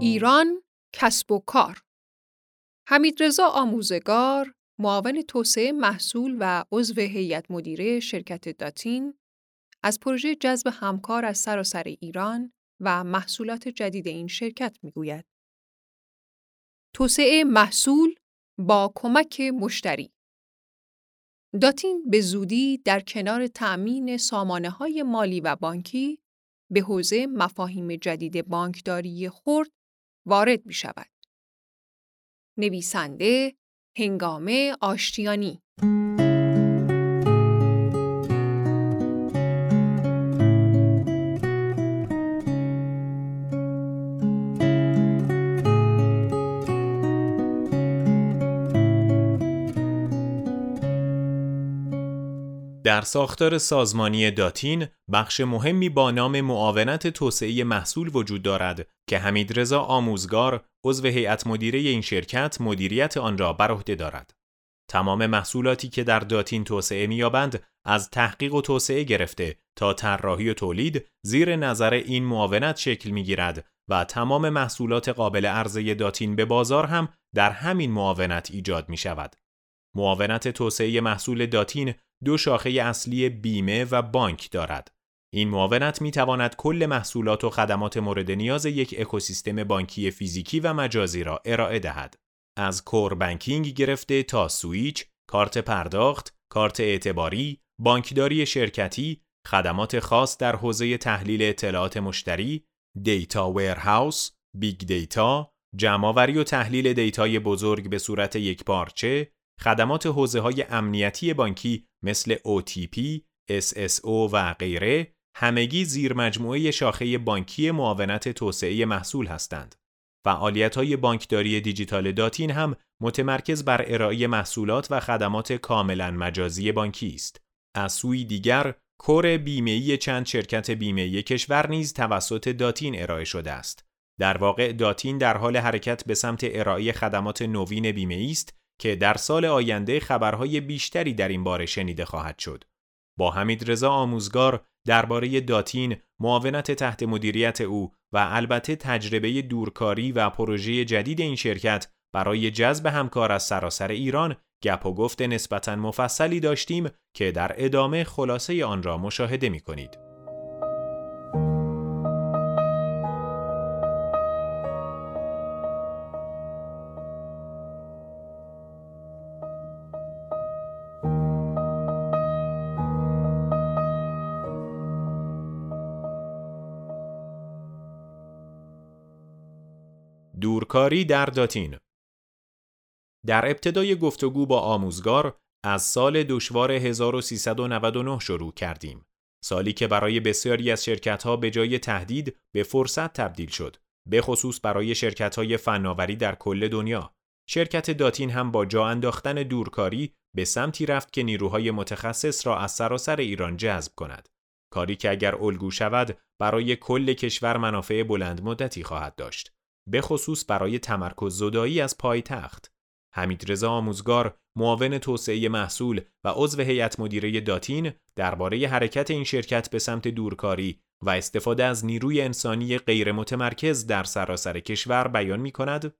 ایران کسب و کار. حمیدرضا آموزگار، معاون توسعه محصول و عضو هیئت مدیره شرکت داتین، از پروژه جذب همکار از سراسر ایران و محصولات جدید این شرکت میگوید. توسعه محصول با کمک مشتری. داتین به زودی در کنار تأمین سامانه‌های مالی و بانکی به حوزه مفاهیم جدید بانکداری خرد وارد می‌شود. نویسنده هنگامه آشتیانی. در ساختار سازمانی داتین، بخش مهمی با نام معاونت توسعه محصول وجود دارد که حمیدرضا آموزگار، عضو هیئت مدیره این شرکت، مدیریت آن را بر عهده دارد. تمام محصولاتی که در داتین توسعه می‌یابند، از تحقیق و توسعه گرفته تا طراحی و تولید، زیر نظر این معاونت شکل می‌گیرد و تمام محصولات قابل عرضه داتین به بازار هم در همین معاونت ایجاد می‌شود. معاونت توسعه محصول داتین دو شاخه اصلی بیمه و بانک دارد. این معاونت می تواند کل محصولات و خدمات مورد نیاز یک اکوسیستم بانکی فیزیکی و مجازی را ارائه دهد. از کور بانکینگ گرفته تا سویچ، کارت پرداخت، کارت اعتباری، بانکداری شرکتی، خدمات خاص در حوزه تحلیل اطلاعات مشتری، دیتا ویرهاوس، بیگ دیتا، جمع‌آوری و تحلیل دیتای بزرگ به صورت یکپارچه، خدمات حوزه‌های امنیتی بانکی مثل OTP، SSO و غیره، همگی زیر مجموعه شاخه بانکی معاونت توسعه محصول هستند. فعالیت‌های بانکداری دیجیتال داتین هم متمرکز بر ارائه محصولات و خدمات کاملاً مجازی بانکی است. از سوی دیگر، کور بیمه‌ای چند شرکت بیمه‌ای کشور نیز توسط داتین ارائه شده است. در واقع داتین در حال حرکت به سمت ارائه خدمات نوین بیمه‌ای است که در سال آینده خبرهای بیشتری در این باره شنیده خواهد شد. با حمیدرضا آموزگار درباره داتین، معاونت تحت مدیریت او و البته تجربه دورکاری و پروژه جدید این شرکت برای جذب همکار از سراسر ایران گپ و گفت نسبتاً مفصلی داشتیم که در ادامه خلاصه آن را مشاهده می‌کنید. دورکاری در داتین. در ابتدای گفتگو با آموزگار از سال دشوار 1399 شروع کردیم. سالی که برای بسیاری از شرکت‌ها به جای تهدید به فرصت تبدیل شد، به خصوص برای شرکت‌های فناوری در کل دنیا. شرکت داتین هم با جا انداختن دورکاری به سمتی رفت که نیروهای متخصص را از سراسر ایران جذب کند. کاری که اگر الگو شود برای کل کشور منافع بلند مدتی خواهد داشت، به خصوص برای تمرکز زدایی از پایتخت. حمیدرضا آموزگار، معاون توسعه محصول و عضو هیئت مدیره داتین، درباره حرکت این شرکت به سمت دورکاری و استفاده از نیروی انسانی غیر متمرکز در سراسر کشور بیان می‌کند.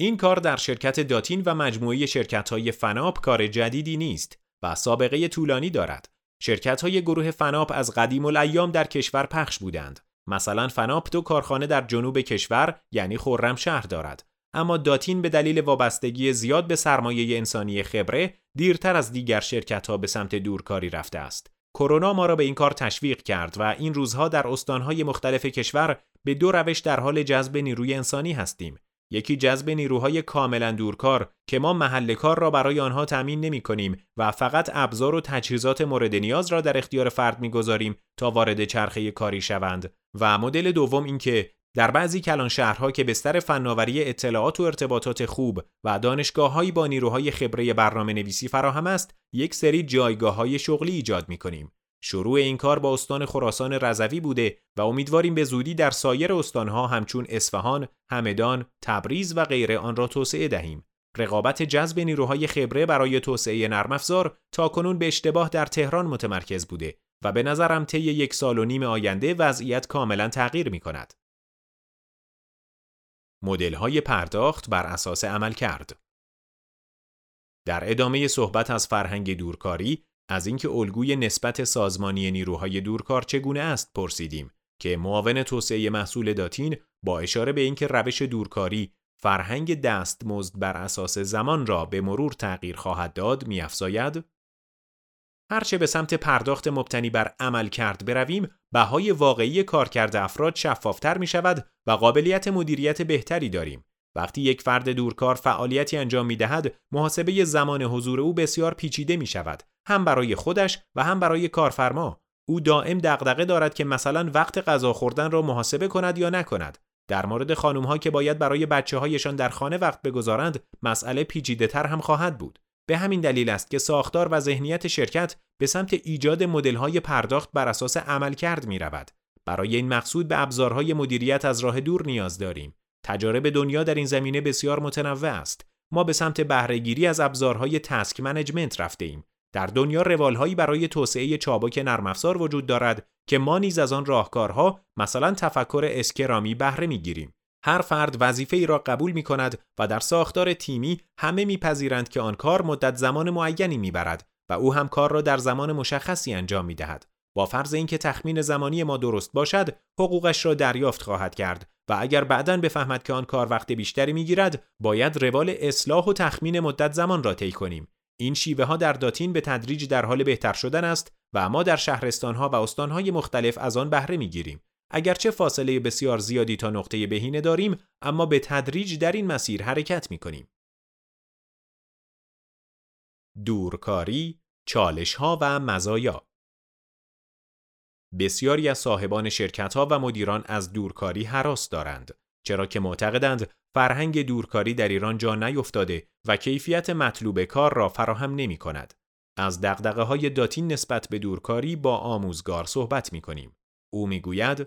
این کار در شرکت داتین و مجموعه شرکت‌های فناب کار جدیدی نیست و سابقه طولانی دارد. شرکت‌های گروه فناب از قدیم الایام در کشور پخش بودند. مثلا فناب دو کارخانه در جنوب کشور یعنی خرمشهر دارد، اما داتین به دلیل وابستگی زیاد به سرمایه انسانی خبره دیرتر از دیگر شرکت‌ها به سمت دورکاری رفته است. کرونا ما را به این کار تشویق کرد و این روزها در استان‌های مختلف کشور به دو روش در حال جذب نیروی انسانی هستیم. یکی جذب نیروهای کاملا دورکار که ما محل کار را برای آنها تامین نمی‌کنیم و فقط ابزار و تجهیزات مورد نیاز را در اختیار فرد می‌گذاریم تا وارد چرخه کاری شوند، و مدل دوم این که در بعضی کلان شهرها که بستر فناوری اطلاعات و ارتباطات خوب و دانشگاه‌هایی با نیروهای خبره برنامه‌نویسی فراهم است، یک سری جایگاه‌های شغلی ایجاد می‌کنیم. شروع این کار با استان خراسان رضوی بوده و امیدواریم به زودی در سایر استانها همچون اصفهان، همدان، تبریز و غیره آن را توسعه دهیم. رقابت جذب نیروهای خبره برای توسعه نرم‌افزار تاکنون به اشتباه در تهران متمرکز بوده و به نظرم طی 1.5 سال آینده وضعیت کاملا تغییر می کند. مدل‌های پرداخت بر اساس عملکرد. در ادامه صحبت از فرهنگ دورکاری، از اینکه الگوی نسبت سازمانی نیروهای دورکار چگونه است پرسیدیم که معاون توسعه محصول داتین با اشاره به اینکه روش دورکاری فرهنگ دستمزد بر اساس زمان را به مرور تغییر خواهد داد می‌افزاید: هرچه به سمت پرداخت مبتنی بر عملکرد برویم، بهای واقعی کارکرد افراد شفافتر می شود و قابلیت مدیریت بهتری داریم. وقتی یک فرد دورکار فعالیتی انجام می دهد، محاسبه زمان حضور او بسیار پیچیده می شود، هم برای خودش و هم برای کارفرما. او دائم دغدغه دارد که مثلا وقت غذا خوردن را محاسبه کند یا نکند. در مورد خانم‌ها که باید برای بچه‌هایشان در خانه وقت بگذارند، مسئله پیچیده‌تر هم خواهد بود. به همین دلیل است که ساختار و ذهنیت شرکت به سمت ایجاد مدل‌های پرداخت بر اساس عملکرد می‌رود. برای این مقصود به ابزارهای مدیریت از راه دور نیاز داریم. تجارب دنیا در این زمینه بسیار متنوع است. ما به سمت بهره‌گیری از ابزارهای تسک منیجمنت رفته‌ایم. در دنیا روال‌هایی برای توسعه چابک نرم‌افزار وجود دارد که ما نیز از آن راهکارها، مثلا تفکر اسکرامی، بهره می‌گیریم. هر فرد وظیفه‌ای را قبول می‌کند و در ساختار تیمی همه می‌پذیرند که آن کار مدت زمان معینی می‌برد و او هم کار را در زمان مشخصی انجام می‌دهد. با فرض اینکه تخمین زمانی ما درست باشد، حقوقش را دریافت خواهد کرد و اگر بعداً بفهمد که آن کار وقت بیشتری می‌گیرد، باید روال اصلاح و تخمین مدت زمان را طی کنیم. این شیوه‌ها در داتین به تدریج در حال بهتر شدن است و ما در شهرستان‌ها و استان‌های مختلف از آن بهره می‌گیریم. اگرچه فاصله بسیار زیادی تا نقطه بهینه داریم، اما به تدریج در این مسیر حرکت می‌کنیم. دورکاری، چالش‌ها و مزایا. بسیاری از صاحبان شرکت‌ها و مدیران از دورکاری هراس دارند، چرا که معتقدند فرهنگ دورکاری در ایران جا نیفتاده و کیفیت مطلوب کار را فراهم نمی‌کند. از دغدغه‌های داتین نسبت به دورکاری با آموزگار صحبت می‌کنیم. او می‌گوید: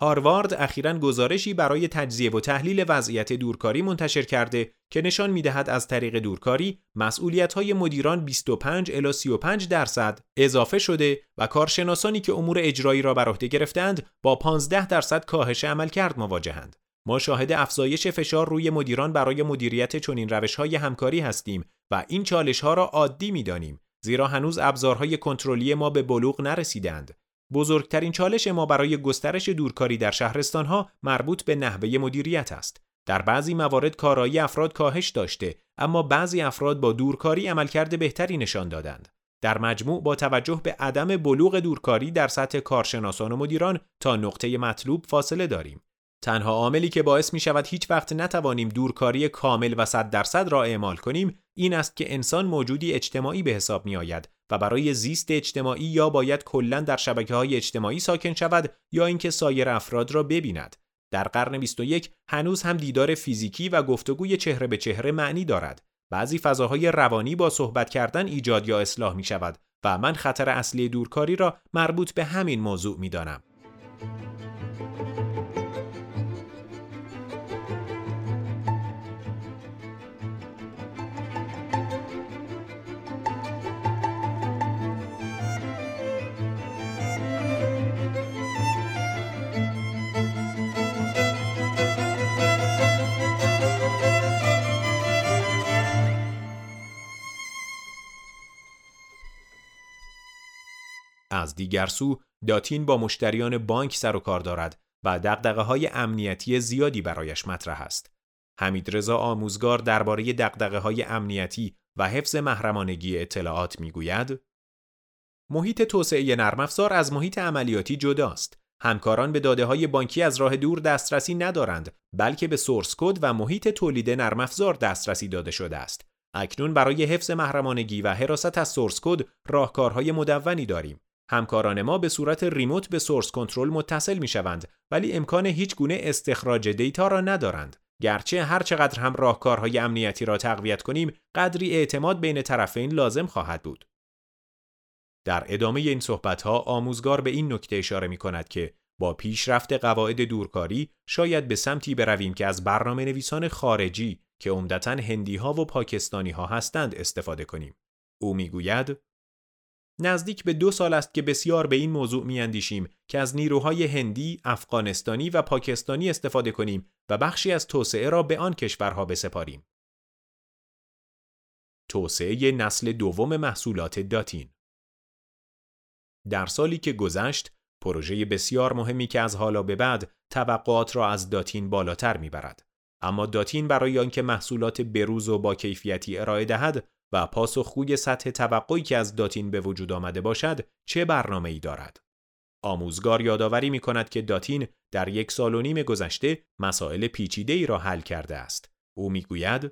هاروارد اخیراً گزارشی برای تجزیه و تحلیل وضعیت دورکاری منتشر کرده که نشان می‌دهد از طریق دورکاری مسئولیت‌های مدیران 25 الی 35% اضافه شده و کارشناسانی که امور اجرایی را بر عهده گرفتند با 15% کاهش عملکرد مواجهند. ما شاهد افزایش فشار روی مدیران برای مدیریت چنین روش‌های همکاری هستیم و این چالش‌ها را عادی می‌دانیم، زیرا هنوز ابزارهای کنترلی ما به بلوغ نرسیدند. بزرگترین چالش ما برای گسترش دورکاری در شهرستان‌ها مربوط به نحوه مدیریت است. در بعضی موارد کارایی افراد کاهش داشته، اما بعضی افراد با دورکاری عملکرد بهتری نشان دادند. در مجموع، با توجه به عدم بلوغ دورکاری در سطح کارشناسان و مدیران تا نقطه مطلوب فاصله داریم. تنها عاملی که باعث می شود هیچ وقت نتوانیم دورکاری کامل و 100% را اعمال کنیم، این است که انسان موجودی اجتماعی به حساب می آید و برای زیست اجتماعی یا باید کلاً در شبکه‌های اجتماعی ساکن شود یا اینکه سایر افراد را ببیند. در قرن 21 هنوز هم دیدار فیزیکی و گفتگوی چهره به چهره معنی دارد. بعضی فضاهای روانی با صحبت کردن ایجاد یا اصلاح می شود و من خطر اصلی دورکاری را مربوط به همین موضوع می دانم. از دیگر سو، داتین با مشتریان بانک سر و کار دارد و دغدغه‌های امنیتی زیادی برایش مطرح است. حمیدرضا آموزگار درباره دغدغه‌های امنیتی و حفظ محرمانگی اطلاعات می‌گوید: محیط توسعه نرم‌افزار از محیط عملیاتی جداست. همکاران به داده‌های بانکی از راه دور دسترسی ندارند، بلکه به سورس کد و محیط تولید نرم‌افزار دسترسی داده شده است. اکنون برای حفظ محرمانگی و حراست از سورس کد راهکارهای مدونی داریم. همکاران ما به صورت ریموت به سورس کنترل متصل می شوند، ولی امکان هیچ گونه استخراج دیتا را ندارند. گرچه هر چقدر هم راهکارهای امنیتی را تقویت کنیم، قدری اعتماد بین طرفین لازم خواهد بود. در ادامه این صحبت‌ها آموزگار به این نکته اشاره می کند که با پیشرفت قواعد دورکاری شاید به سمتی برویم که از برنامه‌نویسان خارجی که عمدتاً هندی‌ها و پاکستانی‌ها هستند استفاده کنیم. او می‌گوید: نزدیک به 2 سال است که بسیار به این موضوع می‌اندیشیم که از نیروهای هندی، افغانستانی و پاکستانی استفاده کنیم و بخشی از توسعه را به آن کشورها بسپاریم. توسعه نسل دوم محصولات داتین. در سالی که گذشت، پروژه بسیار مهمی که از حالا به بعد توقعات را از داتین بالاتر می‌برد. اما داتین برای آنکه محصولات بروز و با کیفیتی ارائه دهد و پاسخگوی سطح توقعی که از داتین به وجود آمده باشد، چه برنامه‌ای دارد؟ آموزگار یادآوری می‌کند که داتین در 1.5 سال گذشته مسائل پیچیده‌ای را حل کرده است. او می‌گوید: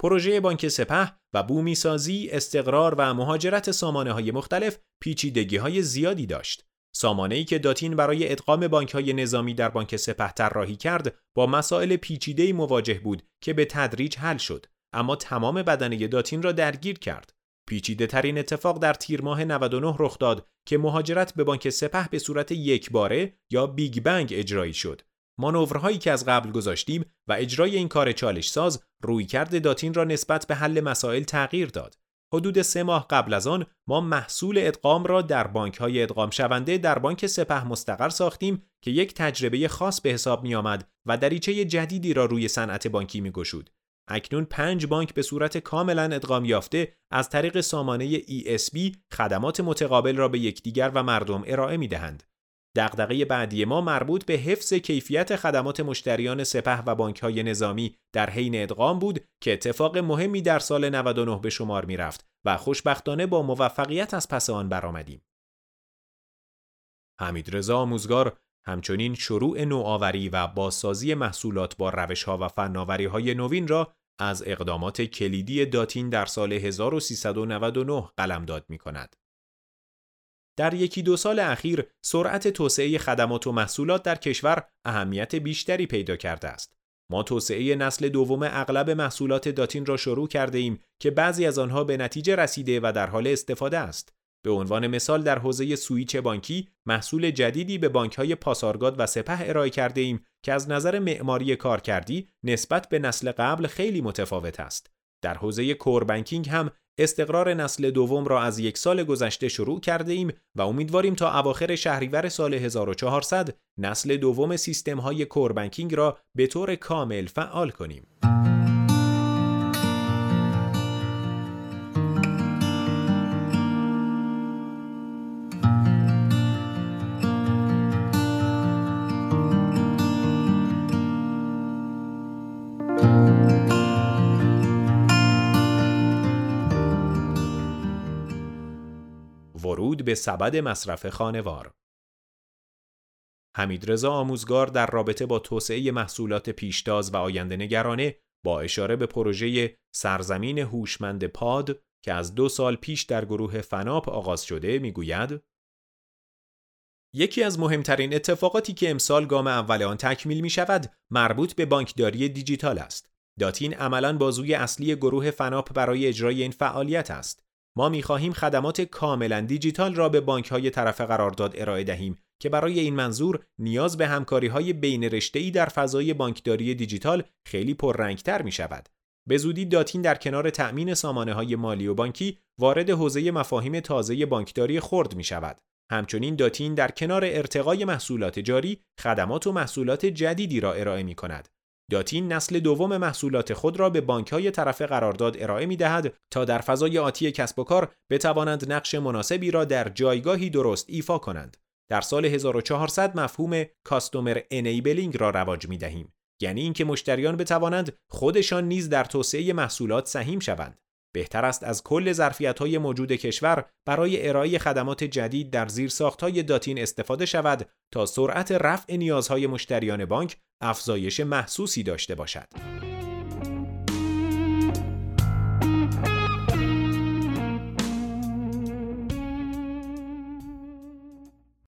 پروژه بانک سپه و بومیسازی، استقرار و مهاجرت سامانه‌های مختلف پیچیدگی‌های زیادی داشت. سامانه‌ای که داتین برای ادغام بانک‌های نظامی در بانک سپه طراحی کرد، با مسائل پیچیده‌ای مواجه بود که به تدریج حل شد، اما تمام بدنه داتین را درگیر کرد. پیچیده‌ترین اتفاق در تیر ماه 99 رخ داد که مهاجرت به بانک سپه به صورت یکباره یا بیگ بنگ اجرایی شد. مانورهایی که از قبل گذاشتیم و اجرای این کار چالش ساز، رویکرد داتین را نسبت به حل مسائل تغییر داد. حدود 3 ماه قبل از آن ما محصول ادغام را در بانک‌های ادغام شونده در بانک سپه مستقر ساختیم که یک تجربه خاص به حساب می‌آمد و دریچه جدیدی را روی صنعت بانکی می‌گشود. اکنون 5 بانک به صورت کاملا ادغام یافته از طریق سامانه ESB خدمات متقابل را به یکدیگر و مردم ارائه می‌دهند. دغدغه بعدی ما مربوط به حفظ کیفیت خدمات مشتریان سپه و بانک‌های نظامی در حین ادغام بود که اتفاق مهمی در سال 99 به شمار می‌رفت و خوشبختانه با موفقیت از پس آن برآمدیم. حمیدرضا آموزگار همچنین شروع نوآوری و بازسازی محصولات با روش‌ها و فناوری‌های نوین را از اقدامات کلیدی داتین در سال 1399 قلمداد می‌کند. در 1-2 سال اخیر، سرعت توسعه خدمات و محصولات در کشور اهمیت بیشتری پیدا کرده است. ما توسعه نسل دوم اغلب محصولات داتین را شروع کرده ایم که بعضی از آنها به نتیجه رسیده و در حال استفاده است. به عنوان مثال در حوزه سویچ بانکی، محصول جدیدی به بانک‌های پاسارگاد و سپه ارائه کرده ایم که از نظر معماری کارکردی نسبت به نسل قبل خیلی متفاوت است. در حوزه کوربانکینگ هم استقرار نسل دوم را از 1 سال گذشته شروع کرده ایم و امیدواریم تا اواخر شهریور سال 1400 نسل دوم سیستم‌های کوربانکینگ را به طور کامل فعال کنیم. ورود به سبد مصرف خانوار. حمیدرضا آموزگار در رابطه با توسعه محصولات پیشتاز و آینده‌نگرانه با اشاره به پروژه سرزمین هوشمند پاد که از 2 سال پیش در گروه فناپ آغاز شده میگوید: یکی از مهمترین اتفاقاتی که امسال گام اول آن تکمیل می شود مربوط به بانکداری دیجیتال است. داتین عملاً بازوی اصلی گروه فناپ برای اجرای این فعالیت است. ما می‌خواهیم خدمات کاملاً دیجیتال را به بانک‌های طرف قرارداد ارائه دهیم که برای این منظور نیاز به همکاری‌های بین‌رشته‌ای در فضای بانکداری دیجیتال خیلی پررنگ‌تر می‌شود. به زودی داتین در کنار تأمین سامانه‌های مالی و بانکی وارد حوزه مفاهیم تازه بانکداری خرد می‌شود. همچنین داتین در کنار ارتقای محصولات جاری، خدمات و محصولات جدیدی را ارائه می‌کند. داتین نسل دوم محصولات خود را به بانک‌های طرف قرارداد ارائه می‌دهد تا در فضای آتی کسب و کار بتوانند نقش مناسبی را در جایگاهی درست ایفا کنند. در سال 1400 مفهوم کاستومر انیبلینگ را رواج می‌دهیم، یعنی اینکه مشتریان بتوانند خودشان نیز در توسعه محصولات سهیم شوند. بهتر است از کل ظرفیت‌های موجود کشور برای ارائه خدمات جدید در زیرساخت‌های داتین استفاده شود تا سرعت رفع نیازهای مشتریان بانک افزایش محسوسی داشته باشد.